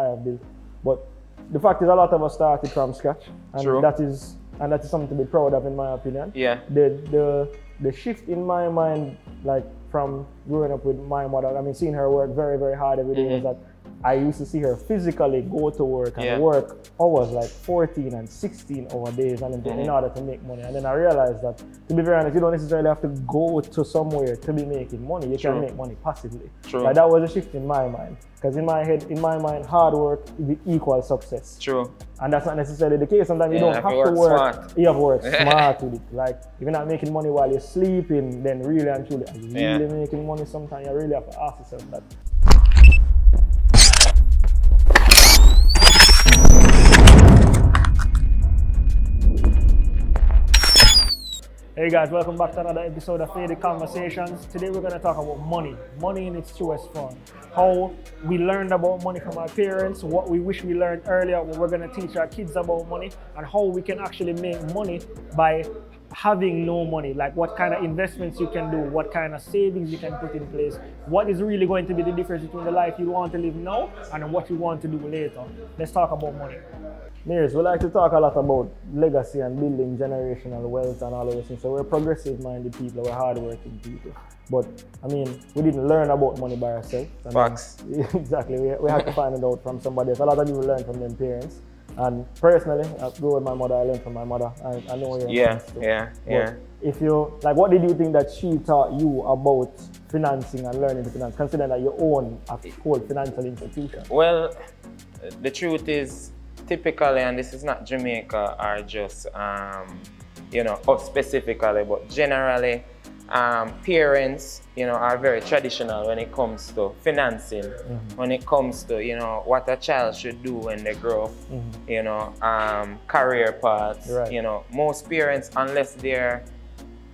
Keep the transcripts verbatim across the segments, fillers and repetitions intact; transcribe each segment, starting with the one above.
I have built. But the fact is, a lot of us started from scratch, and True. that is and that is something to be proud of, in my opinion. Yeah. The the the shift in my mind, like from growing up with my mother, I mean, seeing her work very very hard every day, mm-hmm. was that I used to see her physically go to work and yeah. work hours like fourteen and sixteen hour days, and mm-hmm. in order to make money. And then I realized that, to be very honest, you don't necessarily have to go to somewhere to be making money. You True. can make money passively. True. Like, that was a shift in my mind, because in my head, in my mind, hard work equals success. True. And that's not necessarily the case. Sometimes yeah, you don't have to work. work smart. You have to work smart with it. Like, if you're not making money while you're sleeping, then really and truly, are you really yeah. making money? Sometimes you really have to ask yourself that. Hey guys, welcome back to another episode of Faded Conversations. Today we're going to talk about money, money in its truest form. How we learned about money from our parents, what we wish we learned earlier, what we're going to teach our kids about money, and how we can actually make money by having no money. Like, what kind of investments you can do, what kind of savings you can put in place, what is really going to be the difference between the life you want to live now and what you want to do later. Let's talk about money. Mears, we like to talk a lot about legacy and building generational wealth and all of those things. So we're progressive-minded people, we're hard-working people. But, I mean, we didn't learn about money by ourselves. I mean, Facts. Exactly. We, we had to find it out from somebody else. A lot of people learn from their parents. And personally, I grew with my mother, I learned from my mother. I, I know you're Yeah, friends, so. yeah, but yeah. If you, like, what did you think that she taught you about financing and learning to finance, considering that you own a whole financial institution? Well, the truth is, typically, and this is not Jamaica or just, um, you know, us specifically, but generally, um, parents, you know, are very traditional when it comes to financing, mm-hmm. when it comes to, you know, what a child should do when they grow up, mm-hmm. you know, um, career paths, right. you know. Most parents, unless they're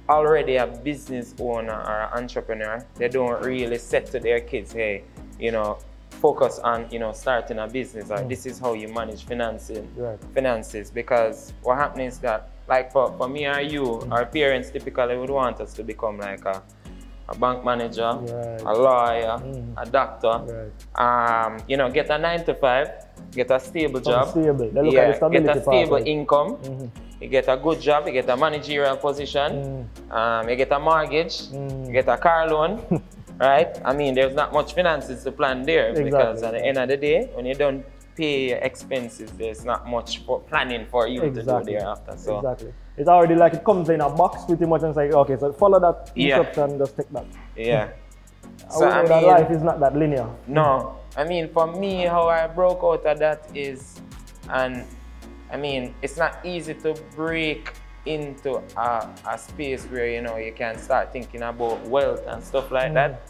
already a business owner or an entrepreneur, they don't really say to their kids, hey, you know, focus on, you know, starting a business, or mm. this is how you manage financing, right. finances, because what happens is that, like, for, for me or you, mm. our parents typically would want us to become like a, a bank manager, right. a lawyer, mm. a doctor, right. um, you know, get a nine to five, get a stable job, stable. They look yeah, at the get a stable part, income, mm-hmm. you get a good job, you get a managerial position, mm. um, you get a mortgage, mm. you get a car loan. Right? I mean, there's not much finances to plan there, exactly. because at the end of the day, when you don't pay your expenses, there's not much for planning for you exactly. to do thereafter. So. Exactly. It's already like it comes in a box pretty much, and it's like, okay, so follow that instruction yeah. and just take that. Yeah. So I mean, that life is not that linear. No. I mean, for me, how I broke out of that is, and I mean, it's not easy to break into a, a space where, you know, you can start thinking about wealth and stuff like mm. that.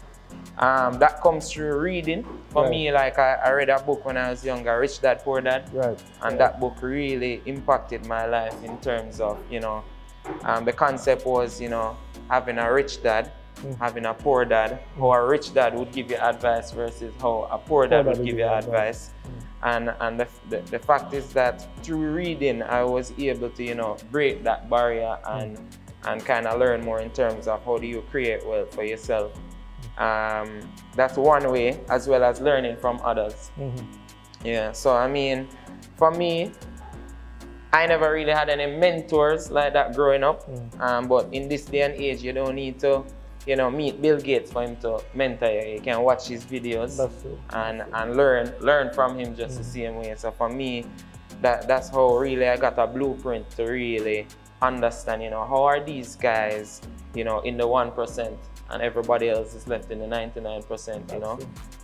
Um, that comes through reading. For right. me, like I, I read a book when I was younger, Rich Dad, Poor Dad. Right. And yeah. that book really impacted my life in terms of, you know, um, the concept was, you know, having a rich dad, mm. having a poor dad, mm. how a rich dad would give you advice versus how a poor dad, poor dad would give you advice. advice. Mm. And, and the, the, the fact is that through reading, I was able to, you know, break that barrier and, mm. and kind of learn more in terms of how do you create wealth for yourself. Um, that's one way, as well as learning from others. Mm-hmm. Yeah, so I mean, for me, I never really had any mentors like that growing up. Mm. Um, but in this day and age, you don't need to, you know, meet Bill Gates for him to mentor you. You can watch his videos and, and learn learn from him just mm. the same way. So for me, that, that's how really I got a blueprint to really understand, you know, how are these guys, you know, in the one percent and everybody else is left in the ninety-nine percent, you know.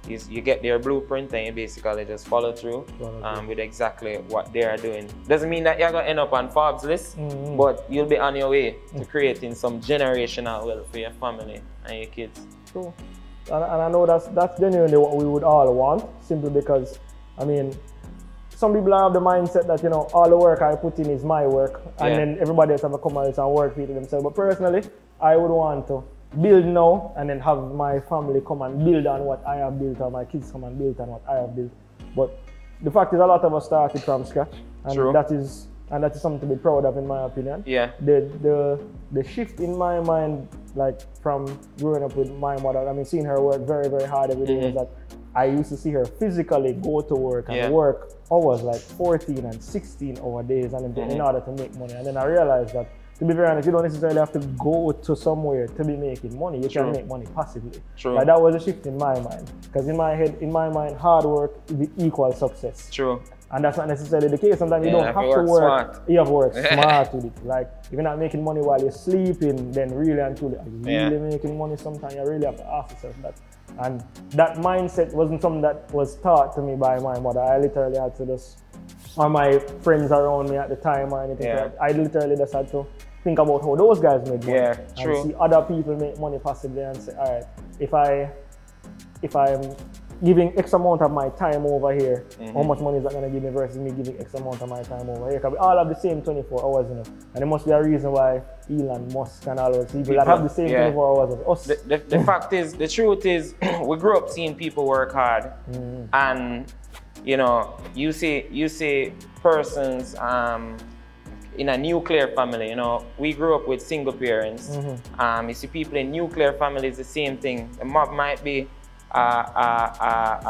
You, you get their blueprint and you basically just follow through um, with exactly what they are doing. Doesn't mean that you're going to end up on Forbes list, mm-hmm. but you'll be on your way to creating some generational wealth for your family and your kids. True. And, and I know that's, that's genuinely what we would all want, simply because, I mean, some people have the mindset that, you know, all the work I put in is my work, and yeah. then everybody else have to come out and work for themselves. But personally, I would want to build now and then have my family come and build on what I have built, or my kids come and build on what I have built. But the fact is, a lot of us started from scratch, and True. that is and that is something to be proud of, in my opinion. Yeah. The the the shift in my mind, like from growing up with my mother, I mean, seeing her work very very hard every day, mm-hmm. was that I used to see her physically go to work and yeah. work hours like fourteen and sixteen hour days and then mm-hmm. in order to make money. And then I realized that, to be very honest, you don't necessarily have to go to somewhere to be making money. You True. Can make money passively. True. Like, that was a shift in my mind. Because in my head, in my mind, hard work is equal success. True. And that's not necessarily the case. Sometimes yeah, you don't have to work, work smart. You have to work smart with it. Like, if you're not making money while you're sleeping, then really and truly, are you really yeah. making money? Sometimes you really have to ask yourself that. And that mindset wasn't something that was taught to me by my mother. I literally had to just, or my friends around me at the time or anything yeah. like that. I literally just had to think about how those guys make money. Yeah, and true. see other people make money possibly and say, all right, if, I, if I'm giving X amount of my time over here, mm-hmm. how much money is that going to give me versus me giving X amount of my time over here? Because we all have the same twenty-four hours, you know. And there must be a reason why Elon Musk and all those people that have the same yeah. twenty-four hours as us. The, the, the fact is, the truth is, we grew up seeing people work hard. Mm-hmm. And, you know, you see, you see persons um, in a nuclear family, you know, we grew up with single parents. Mm-hmm. um, you see people in nuclear families, the same thing. The mom might be a, a, a,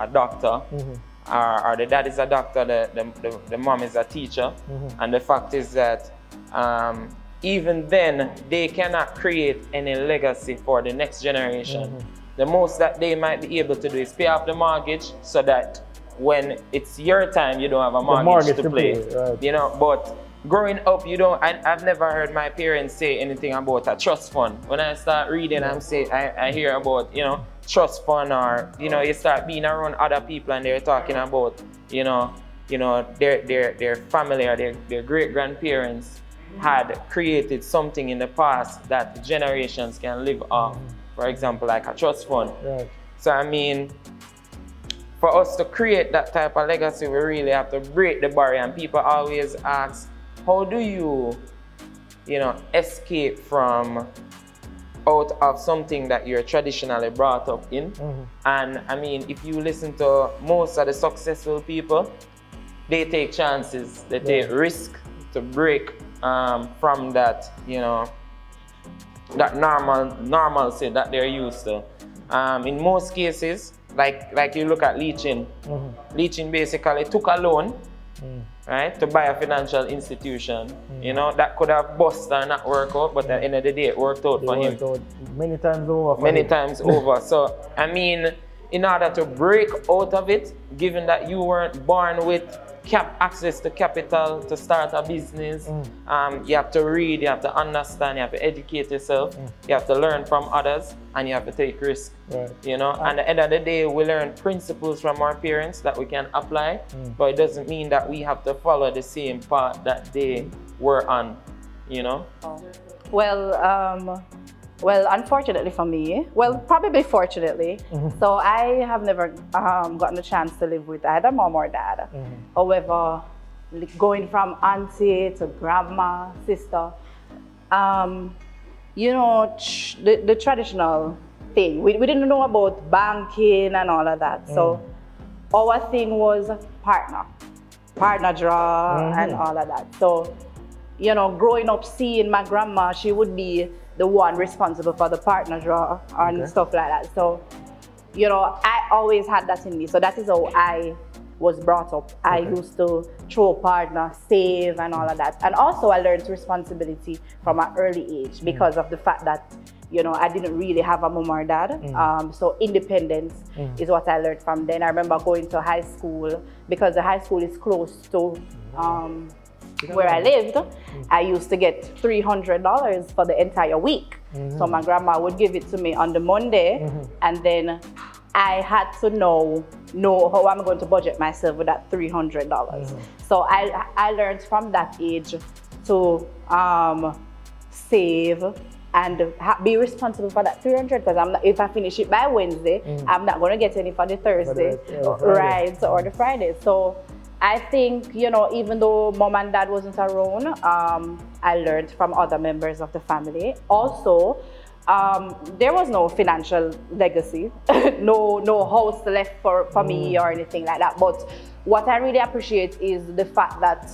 a, a doctor, mm-hmm. or, or the dad is a doctor, the, the, the, the mom is a teacher. Mm-hmm. And the fact is that um, even then, they cannot create any legacy for the next generation. Mm-hmm. The most that they might be able to do is pay off the mortgage so that when it's your time, you don't have a mortgage, mortgage to, to play, play right. you know. But growing up, you don't, I, I've never heard my parents say anything about a trust fund. When I start reading, I'm say, I, I hear about, you know, trust fund, or, you know, you start being around other people and they're talking about, you know, you know, their, their, their family or their, their great-grandparents had created something in the past that generations can live off. For example, like a trust fund. Right. So, I mean, for us to create that type of legacy, we really have to break the barrier. And people always ask, how do you, you know, escape from out of something that you're traditionally brought up in? Mm-hmm. And I mean, if you listen to most of the successful people, they take chances, they yeah. take risk to break um, from that, you know, that normal normalcy that they're used to. Um, in most cases, Like, like you look at Lee Chin. Mm-hmm. Lee Chin basically took a loan, mm. right, to buy a financial institution. Mm. You know, that could have bust and not work out, but mm. at the end of the day, it worked out it for worked him. Out many times over. Many him. times over. So, I mean, in order to break out of it, given that you weren't born with cap access to capital to start a business, mm. um, you have to read, you have to understand, you have to educate yourself, mm. you have to learn from others, and you have to take risks. Right. You know, and at the end of the day, we learn principles from our parents that we can apply, mm. but it doesn't mean that we have to follow the same path that they were on. You know. Oh. Well, um, well, unfortunately for me, well, probably fortunately, mm-hmm. so I have never um, gotten a chance to live with either mom or dad. Mm-hmm. However, going from auntie to grandma, sister, um, you know, ch the, the traditional thing. We, we didn't know about banking and all of that. Mm-hmm. So our thing was partner, partner draw mm-hmm. and all of that. So, you know, growing up seeing my grandma, she would be the one responsible for the partner draw and okay. stuff like that. So, you know, I always had that in me. So that is how I was brought up. I okay. used to throw partner, save and all of that. And also I learned responsibility from an early age because mm. of the fact that, you know, I didn't really have a mom or dad. Mm. Um, so independence mm. is what I learned from then. I remember going to high school because the high school is close to, um, where I lived, mm-hmm. I used to get three hundred dollars for the entire week. Mm-hmm. So my grandma would give it to me on the Monday, mm-hmm. and then I had to know, know how I'm going to budget myself with that three hundred dollars. Mm-hmm. So I, I learned from that age to um, save and be responsible for that three hundred dollars because I'm not, if I finish it by Wednesday, mm-hmm. I'm not going to get any for the Thursday, for the, yeah, or right, Friday. or the Friday. So I think, you know, even though mom and dad wasn't around, um, I learned from other members of the family. Also, um, there was no financial legacy, no no house left for, for mm. me or anything like that. But what I really appreciate is the fact that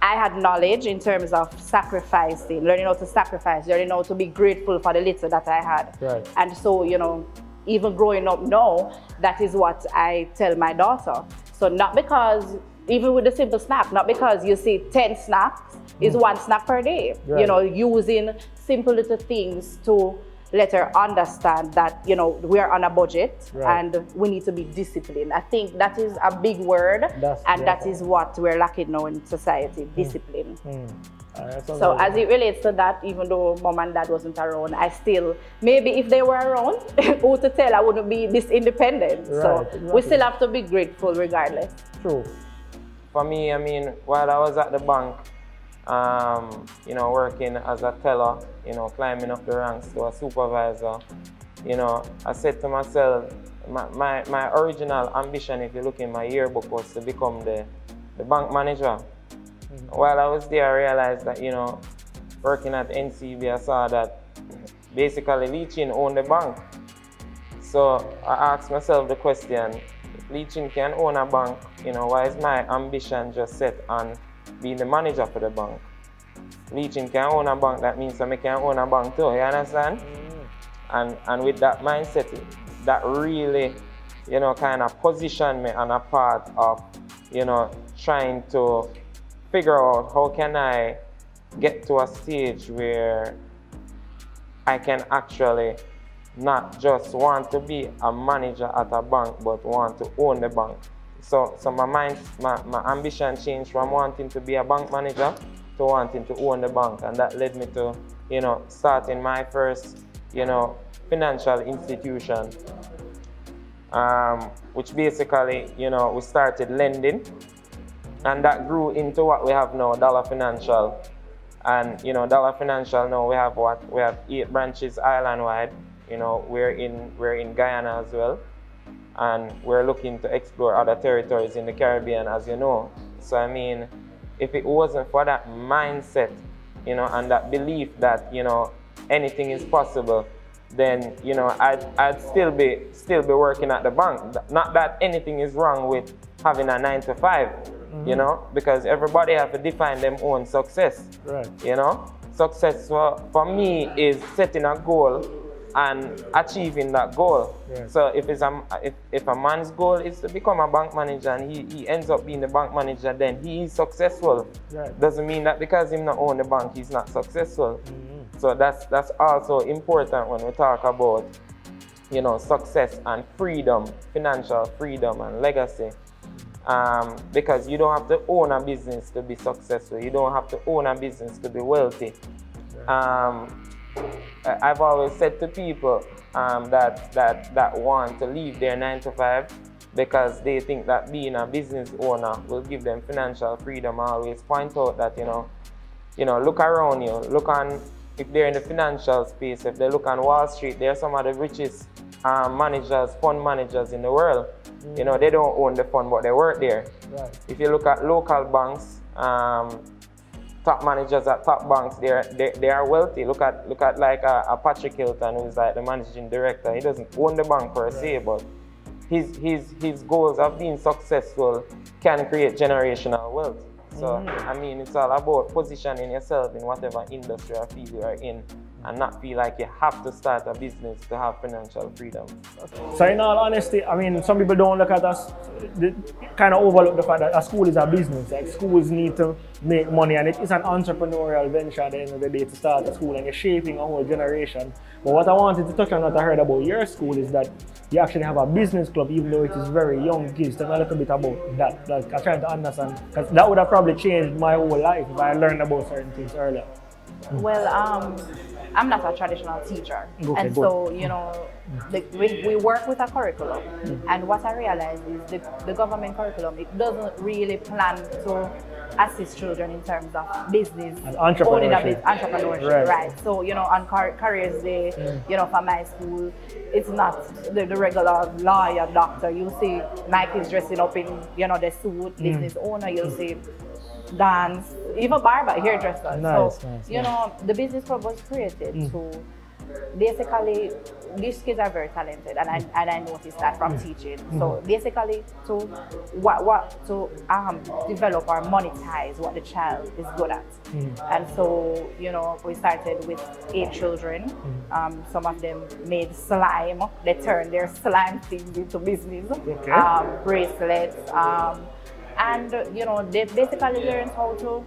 I had knowledge in terms of sacrificing, learning how to sacrifice, learning how to be grateful for the little that I had. Right. And so, you know, even growing up now, that is what I tell my daughter. So not because, even with the simple snack, not because you see ten snacks is mm. one snack per day. Right. You know, using simple little things to let her understand that, you know, we're on a budget, right, and we need to be disciplined. I think that is a big word, that's, and yeah. that is what we're lacking now in society, discipline. Mm. Mm. Uh, so as it relates to that, even though mom and dad wasn't around, I still, maybe if they were around, who to tell I wouldn't be this independent. Right, so exactly. we still have to be grateful regardless. True. For me, I mean, while I was at the bank, um, you know, working as a teller, you know, climbing up the ranks to a supervisor, you know, I said to myself, my, my, my original ambition, if you look in my yearbook, was to become the, the bank manager. Mm-hmm. While I was there, I realized that, you know, working at N C B, I saw that basically Lee Chin owned the bank. So I asked myself the question, if Lee Chin can own a bank, you know, why is my ambition just set on being the manager for the bank? Lee Chin can own a bank, that means I can own a bank too, you understand? Mm-hmm. And, and with that mindset, that really, you know, kind of positioned me on a path of, you know, trying to figure out how can I get to a stage where I can actually not just want to be a manager at a bank, but want to own the bank. So, so my mind, my, my ambition changed from wanting to be a bank manager to wanting to own the bank, and that led me to, you know, starting my first, you know, financial institution, um, which basically, you know, we started lending. And that grew into what we have now, Dollar Financial. And, you know, Dollar Financial now, we have what? We have eight branches island-wide. You know, we're in, we're in Guyana as well. And we're looking to explore other territories in the Caribbean, as you know. So, I mean, if it wasn't for that mindset, you know, and that belief that, you know, anything is possible, then, you know, I'd, I'd still be, still be working at the bank. Not that anything is wrong with having a nine to five. Mm-hmm. You know, because everybody have to define their own success. Right. You know, success for, for me is setting a goal and achieving that goal. Right. So if it's a if, if a man's goal is to become a bank manager and he, he ends up being the bank manager, then he is successful. Right. Doesn't mean that because he not own the bank, he's not successful. Mm-hmm. So that's that's also important when we talk about, you know, success and freedom, financial freedom and legacy. Um, because you don't have to own a business to be successful. You don't have to own a business to be wealthy. Um, I've always said to people um, that, that, that want to leave their nine to five because they think that being a business owner will give them financial freedom. I always point out that, you know, you know, look around you. Look on, if they're in the financial space, if they look on Wall Street, they're some of the richest um, managers, fund managers in the world. You know, they don't own the fund, but they work there. Right. If you look at local banks, um, top managers at top banks, they're, they they are wealthy. Look at look at like a, a Patrick Hilton, who's like the managing director. He doesn't own the bank per se, but his his his goals of being successful can create generational wealth. So mm-hmm. I mean, it's all about positioning yourself in whatever industry or field you are in, and not feel like you have to start a business to have financial freedom. So in all honesty, I mean, some people don't look at us, they kind of overlook the fact that a school is a business. Like, schools need to make money, and it's an entrepreneurial venture at the end of the day to start a school, and you're shaping a whole generation. But what I wanted to touch on that I heard about your school is that you actually have a business club, even though it is very young kids. Tell me a little bit about that. Like, I'm trying to understand, because that would have probably changed my whole life if I learned about certain things earlier. Well, um, I'm not a traditional teacher, okay, and so, you know, the, we, we work with a curriculum, mm-hmm. and what I realized is the, the government curriculum, it doesn't really plan to assist children in terms of business, and entrepreneurship, entrepreneurship right. right? So, you know, on car careers day, yeah. you know, for my school, it's not the, the regular lawyer, doctor. You see Mike is dressing up in, you know, the suit, mm. business owner, you'll mm. see dance, even barber, hairdresser. Nice, so nice, you nice. know, the business club was created mm. to basically, these kids are very talented, and I and I noticed that from teaching. Mm-hmm. So basically, to what what to um develop or monetize what the child is good at. Mm-hmm. And so, you know, we started with eight children. Mm-hmm. Um, some of them made slime. They turned their slime things into business. Okay. Um, bracelets. Um, and you know, they basically learned how to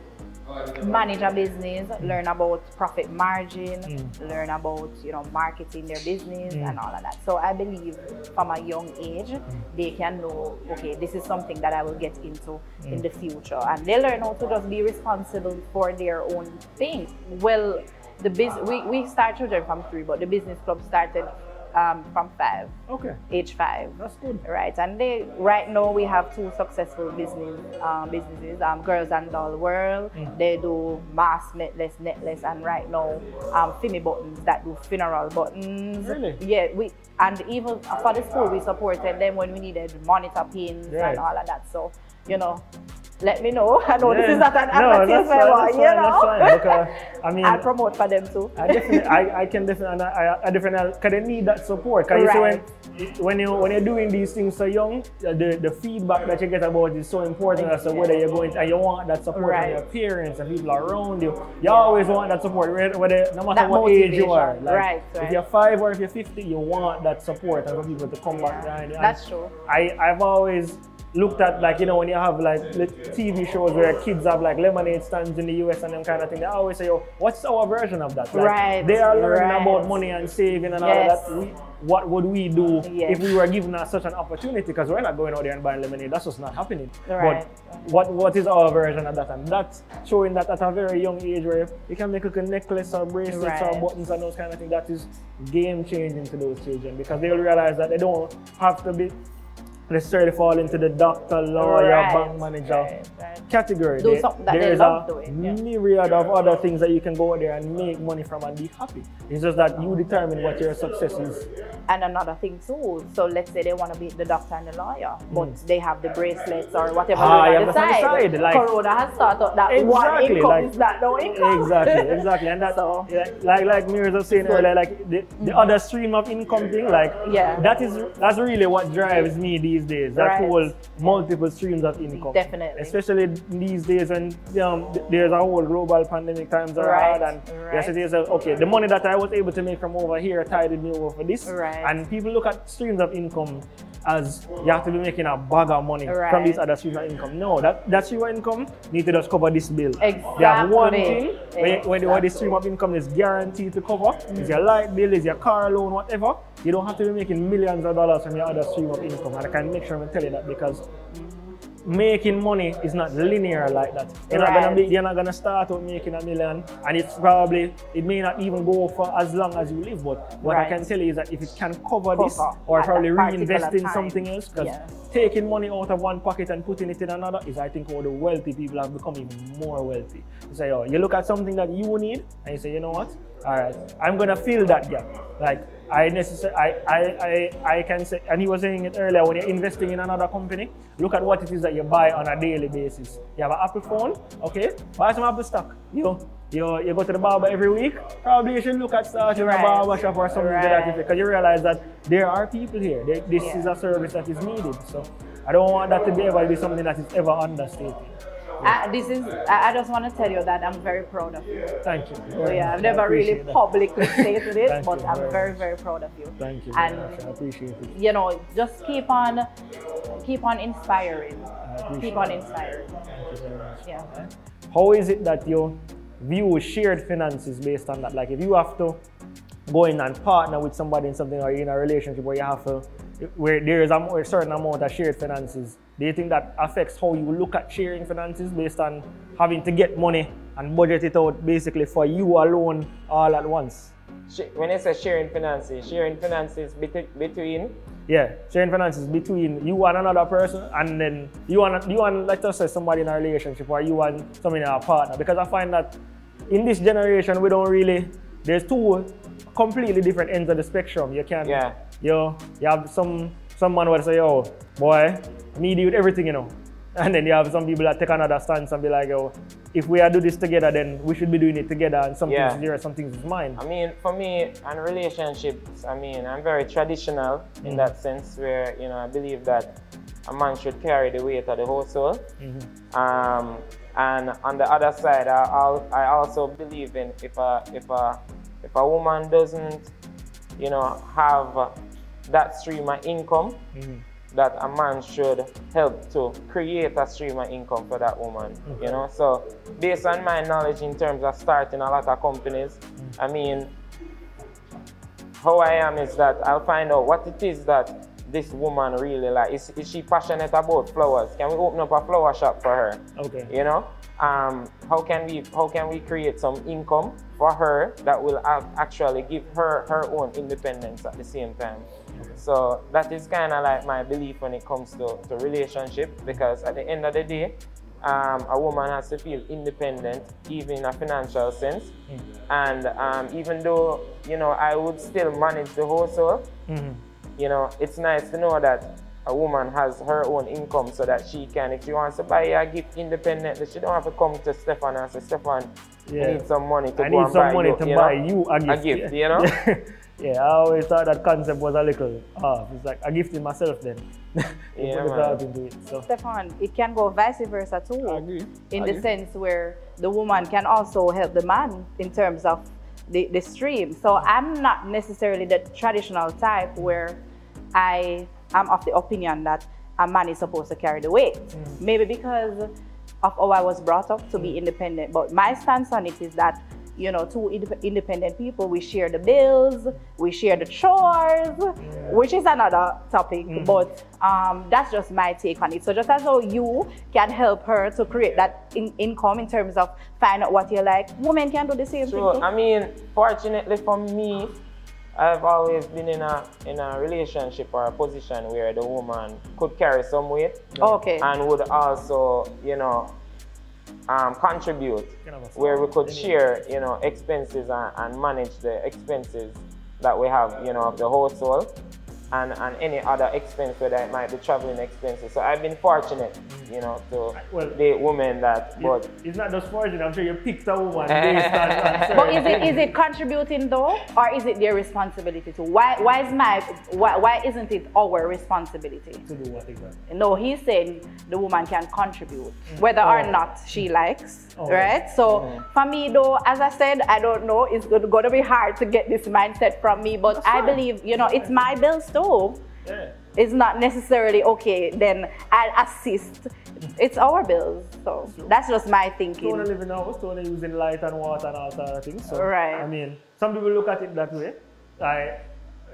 manage a business, learn about profit margin, mm. learn about, you know, marketing their business mm. and all of that. So I believe from a young age, mm. they can know, okay, this is something that I will get into mm. in the future. And they learn how to just be responsible for their own things. Well, the business, we, we started children from three, but the business club started um, from five. Okay. Age five. That's good. Right. And they, right now we have two successful business um, businesses, um, Girls and Doll World. Mm. They do mask, necklace, necklace, and right now, um, Femi Buttons that do funeral buttons. Really? Yeah. We and even for the school we supported them when we needed monitor pins right. and all of that. So, you know, let me know. I know yeah. this is not an advertisement, no, you fine, know. That's fine. I mean, I promote for them too. I definitely, I, I can definitely, I, I definitely, because they need that support. Because right. you see, when, when you when you're doing these things so young, the, the feedback that you get about it is so important as to whether you're going to, and you want that support right. from your parents and people around you. You yeah. always want that support, whether no matter that what motivation. Age you are. Like, right, right. If you're five or if you're fifty, you want that support and for people to come yeah. back behind you. That's true. I, I've always looked at, like, you know, when you have like T V shows where kids have like lemonade stands in the U S and them kind of thing, they always say, oh, what's our version of that? Like, right. They are learning right. about money and saving and yes. all of that. We, what would we do yes. if we were given a, such an opportunity? Because we're not going out there and buying lemonade. That's just not happening. Right. But what, what is our version of that? And that's showing that at a very young age where you can make like a necklace or bracelets right. or buttons and those kind of things, that is game changing to those children, because they'll realize that they don't have to be necessarily fall into the doctor, lawyer, right, bank manager right, right. category. Do something that they love doing. There's a myriad yeah. of other things that you can go out there and make money from and be happy. It's just that you determine what your success is. And another thing too, so let's say they want to be the doctor and the lawyer, but mm. they have the bracelets or whatever ah, on the side. Side like, Corona has started that exactly, one income like, is not no income. Exactly, exactly. And that, so, like, like, like Mira was saying earlier, like the, the other stream of income thing, like yeah. that is that's really what drives me these days, that right. whole multiple streams of income. Definitely. Especially these days when um, there's a whole global pandemic, times are right. hard, and right. yesterday said, okay, the money that I was able to make from over here tided me over for this. Right. And people look at streams of income as you have to be making a bag of money right. from these other streams of income. No, that, that stream of income need to just cover this bill. Exactly. You have one thing exactly. when, when the stream of income is guaranteed to cover, mm. is your light bill, is your car loan, whatever. You don't have to be making millions of dollars from your other stream of income. And I can make sure I tell you that, because making money is not linear like that. You're right. not gonna make, you're not gonna start out making a million, and it's probably it may not even go for as long as you live. But what right. I can tell you is that if it can cover, cover this, or probably reinvest in time. Something else, because yeah. taking money out of one pocket and putting it in another is, I think, how the wealthy people have become even more wealthy. You say, oh, you look at something that you need, and you say, you know what? All right, I'm gonna fill that gap. Like I necessarily, I, I, I, I can say, and he was saying it earlier. When you're investing in another company, look at what it is that you buy on a daily basis. You have an Apple phone, okay? Buy some Apple stock. You, you, you go to the barber every week. Probably you should look at starting right. a barber shop or something right. like that, because you realize that there are people here. They, this yeah. is a service that is needed. So I don't want that to be ever be something that is ever understated. I, this is. I just want to tell you that I'm very proud of you. Thank you. So yeah, I've never really that. publicly stated it, but I'm very, very, very proud of you. Thank you. And I appreciate it. You know, just keep on, keep on inspiring. Keep on inspiring. Thank you very much. Yeah. How is it that you view shared finances based on that? Like, if you have to go in and partner with somebody in something, or you're in a relationship where you have to, where there is a certain amount of shared finances, do you think that affects how you look at sharing finances based on having to get money and budget it out basically for you alone all at once? When I say sharing finances, sharing finances between? Yeah, sharing finances between you and another person, and then you and, you and let us say, somebody in a relationship, or you and somebody in a partner. Because I find that in this generation, we don't really, there's two completely different ends of the spectrum. You can, yeah. you, you have some, some man will say, oh, boy, me deal with everything, you know. And then you have some people that take another stance and be like, oh, if we are do this together, then we should be doing it together, and some yeah. things is yours, some things is mine. I mean, for me, and relationships, I mean, I'm very traditional mm-hmm. in that sense where, you know, I believe that a man should carry the weight of the household. Mm-hmm. um, and on the other side, I, I also believe in if a, if, a, if a woman doesn't, you know, have that stream of income, mm-hmm. that a man should help to create a stream of income for that woman, mm-hmm. you know? So based on my knowledge in terms of starting a lot of companies, mm-hmm. I mean, how I am is that I'll find out what it is that this woman really like. Is, is she passionate about flowers? Can we open up a flower shop for her? Okay. You know, um, how can we how can we create some income for her that will actually give her her own independence at the same time? So that is kind of like my belief when it comes to, to relationship, because at the end of the day, um, a woman has to feel independent, even in a financial sense. Mm-hmm. And um, even though, you know, I would still manage the household, mm-hmm. you know, it's nice to know that a woman has her own income so that she can, if she wants to buy a gift independently, she don't have to come to Stefan and say, Stefan, yeah. I need some money to I go and buy you, to you, buy know, you a gift, a gift yeah. you know? Yeah, I always thought that concept was a little off. It's like a gift in myself then. Yeah, man. Into it, so. Stefan, it can go vice versa too. I agree. In I the agree. sense where the woman can also help the man in terms of the, the stream. So I'm not necessarily the traditional type where I am of the opinion that a man is supposed to carry the weight. Mm. Maybe because of how I was brought up to mm. be independent. But my stance on it is that, you know, two independent people, we share the bills, we share the chores, yeah. which is another topic, mm-hmm. but um, that's just my take on it. So just as though you can help her to create that in income in terms of find out what you like, women can do the same sure. thing too. I mean, fortunately for me, I've always been in a in a relationship or a position where the woman could carry some weight, okay, and would also, you know, Um, contribute, where we could share, you know, expenses and, and manage the expenses that we have, you know, of the household, and, and any other expense, whether it might be traveling expenses. So I've been fortunate, you know, to well, date women that, but... It's not just fortunate, I'm sure you picked a woman based on that. But is it, is it contributing though, or is it their responsibility to? Why, why, is my, why, why isn't it our responsibility? To do what exactly? No, he's saying the woman can contribute, whether oh. or not she likes, oh. right? So oh. for me though, as I said, I don't know, it's going to be hard to get this mindset from me, but That's I right. believe, you know, it's my bills too. Yeah. It's not necessarily okay, then I'll assist. It's our bills, so sure. that's just my thinking. Tony living house, Tony using light and water and all sort of things. So, right. I mean, some people look at it that way. I,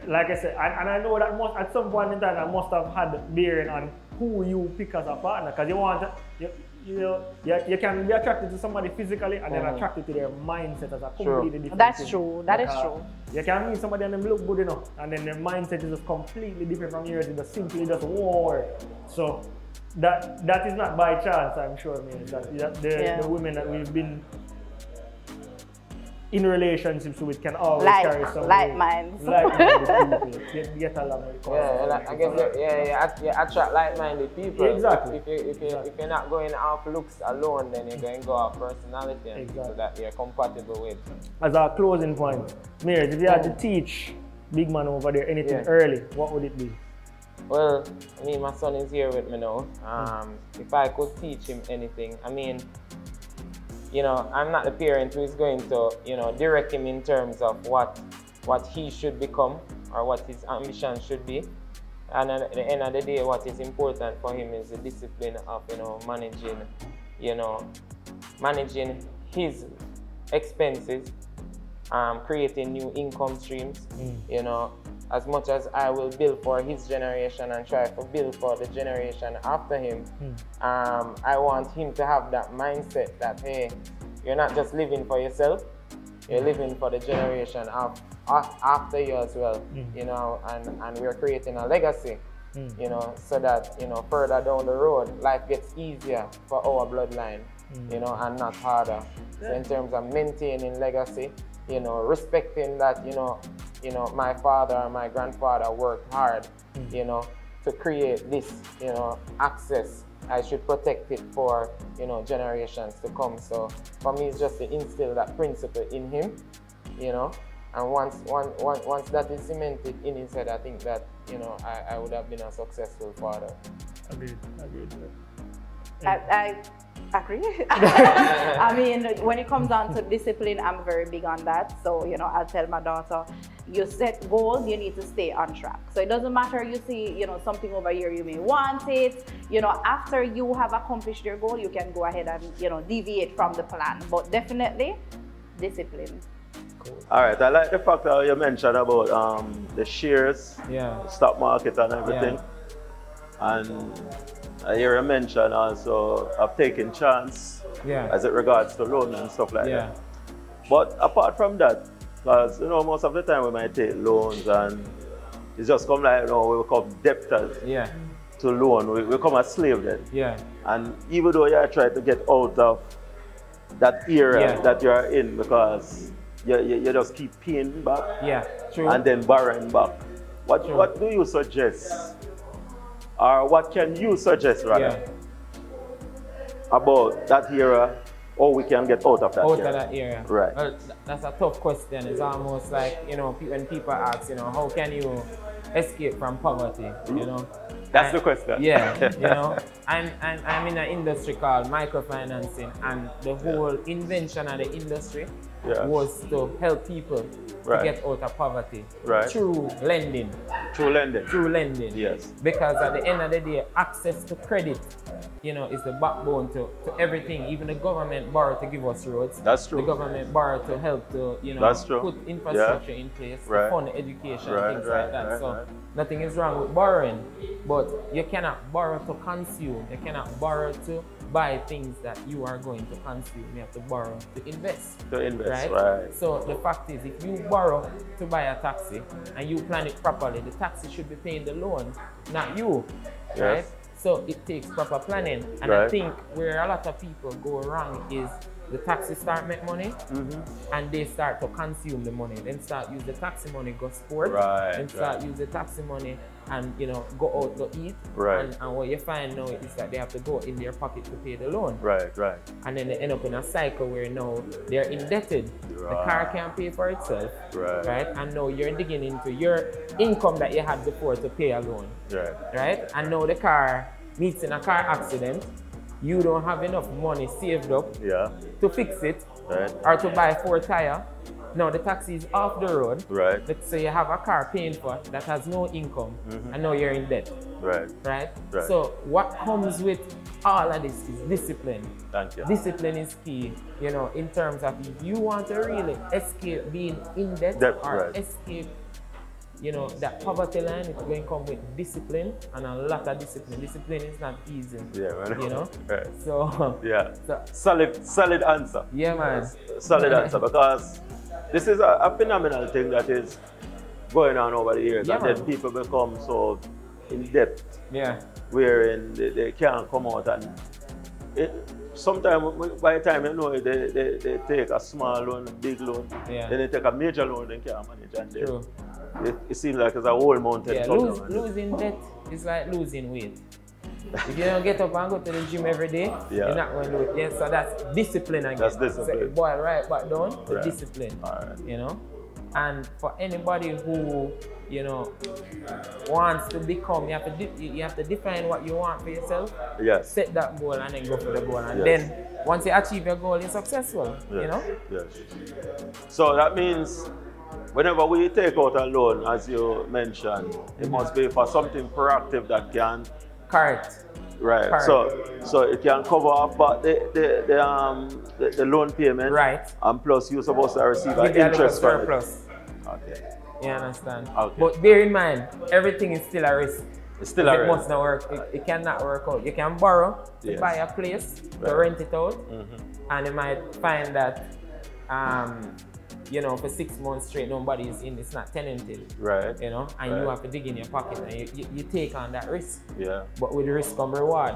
like I said, and, and I know that most, at some point in time I must have had bearing on who you pick as a partner, because you want, you, you know, you, you can be attracted to somebody physically and mm-hmm. then attracted to their mindset as a completely sure. different That's thing. true, that like is a, true. You can meet somebody and them look good enough, and then their mindset is just completely different from yours. It's just simply just war. So that that is not by chance, I'm sure, man. That, that the, yeah. the women that we've been in relationships with can always like, carry some like minds. Like-minded people get, get along with it. Yeah, like, I guess you, yeah, yeah, you attract like-minded people. Exactly. If, if, you, if, you, exactly. if you're not going off looks alone, then you're going to go off personality and exactly. people that you're compatible with. As our closing point, Mary, if you had to teach big man over there anything yeah. early, what would it be? Well, I mean, my son is here with me now. Um, mm. If I could teach him anything, I mean, you know, I'm not the parent who is going to, you know, direct him in terms of what what he should become or what his ambition should be. And at the end of the day, what is important for him is the discipline of, you know, managing, you know, managing his expenses, um, creating new income streams, mm. you know, as much as I will build for his generation and try to build for the generation after him, mm. um, I want him to have that mindset that, hey, you're not just living for yourself, you're living for the generation of, of, after you as well, mm. you know, and, and we're creating a legacy, mm. you know, so that, you know, further down the road, life gets easier for our bloodline, mm. you know, and not harder. So in terms of maintaining legacy, you know, respecting that, you know, you know, my father and my grandfather worked hard, mm. you know, to create this, you know, access I should protect it for, you know, generations to come. So for me, it's just to instill that principle in him, you know. And once, one, one, once that is cemented in his head, I think that, you know, I, I would have been a successful father. Agreed, agreed. I, I agree. I mean, when it comes down to discipline, I'm very big on that. So, you know, I'll tell my daughter, you set goals, you need to stay on track. So it doesn't matter, you see, you know, something over here, you may want it. You know, after you have accomplished your goal, you can go ahead and, you know, deviate from the plan. But definitely, discipline. All right, I like the fact that you mentioned about um, the shares, yeah, stock market and everything. Yeah. And I hear you mention also of taking chance, yeah, as it regards to loan and stuff like, yeah, that. But apart from that, because, you know, most of the time we might take loans and it's just come like, you know, we become debtors, yeah, to loan. We, we become a slave then. Yeah. And even though you are trying to get out of that area, yeah, that you are in, because You, you, you just keep paying back, yeah, true, and then borrowing back. What, what do you suggest, or what can you suggest, rather, yeah, about that era, or we can get out of that out era? Out of that era. Right. Well, that's a tough question. It's almost like, you know, when people ask, you know, how can you escape from poverty, you know? That's and, the question. Yeah, you know, I'm, I'm, I'm in an industry called microfinancing, and the whole invention of the industry, yeah, was to help people, right, to get out of poverty, right, through lending. Through lending. Through lending. Yes. Because at the end of the day, access to credit, you know, is the backbone to, to everything. Even the government borrow to give us roads. That's true. The government borrow to help to, you know, that's true, put infrastructure, yeah, in place, right, to fund education, right, things right, like that. Right, so right. Nothing is wrong with borrowing, but you cannot borrow to consume. You cannot borrow to buy things that you are going to consume. You have to borrow to invest. To invest, right? Right. So the fact is, if you borrow to buy a taxi and you plan it properly, the taxi should be paying the loan, not you, yes, right? So it takes proper planning. And right, I think where a lot of people go wrong is the taxi start make money, mm-hmm, and they start to consume the money. Then start use the taxi money, go sport, right, then start right, use the taxi money and, you know, go out to eat. Right. And, and what you find now is that they have to go in their pocket to pay the loan. Right, right. And then they end up in a cycle where now they're indebted. Right. The car can't pay for itself. Right. Right. And now you're digging into your income that you had before to pay a loan. Right. Right. And now the car meets in a car accident. You don't have enough money saved up, yeah, to fix it, right, or to buy four tire. Now the taxi is off the road, right, so you have a car paying for that has no income, mm-hmm, and now you're in debt. Right. Right. Right. So what comes with all of this is discipline. Thank you. Discipline is key, you know, in terms of if you want to really escape being in debt, debt or right, escape, you know, that poverty line is going to come with discipline, and a lot of discipline. Discipline is not easy. Yeah, man. You know? Right. So, yeah. So, solid, solid answer. Yeah, man. Solid answer, because this is a, a phenomenal thing that is going on over the years, yeah, and man, then people become so in debt, yeah, wherein they, they can't come out. And it, sometimes, by the time you know, they, they, they take a small loan, a big loan, yeah, then they take a major loan, they can't manage, and they, true, It, it seems like it's a whole mountain. Yeah, lose, losing debt is like losing weight. If you don't get up and go to the gym every day, yeah, you're not going to do it. Yeah, so that's discipline again. That's discipline. So boil right back down to, right, discipline. All right. You know? And for anybody who, you know, wants to become, you have to, you have to define what you want for yourself. Yes. Set that goal and then go for the goal. And yes, then once you achieve your goal, you're successful. Yes. You know? Yes. So that means whenever we take out a loan, as you mentioned, it must be for something proactive that can... Correct. Right. Correct. So so it can cover up the, the, the, um, the, the loan payment. Right. And plus you're supposed to receive an interest for it. Plus. Okay. You understand? Okay. But bear in mind, everything is still a risk. It's still a risk. It must not work. It, it cannot work out. You can borrow to, yes, buy a place, right, to rent it out, mm-hmm, and you might find that... Um, you know, for six months straight, nobody is in, it's not tenanted. Right. You know, and right, you have to dig in your pocket and you, you, you take on that risk. Yeah. But with risk come reward.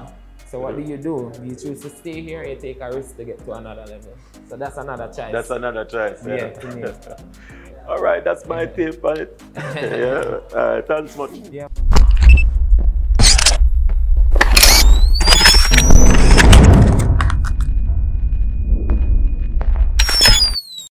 So what do you do? Do you choose to stay here or you take a risk to get to another level? So that's another choice. That's another choice. Yeah. Yeah. All right, that's my tip on it. Yeah. All right, thanks much. Yeah.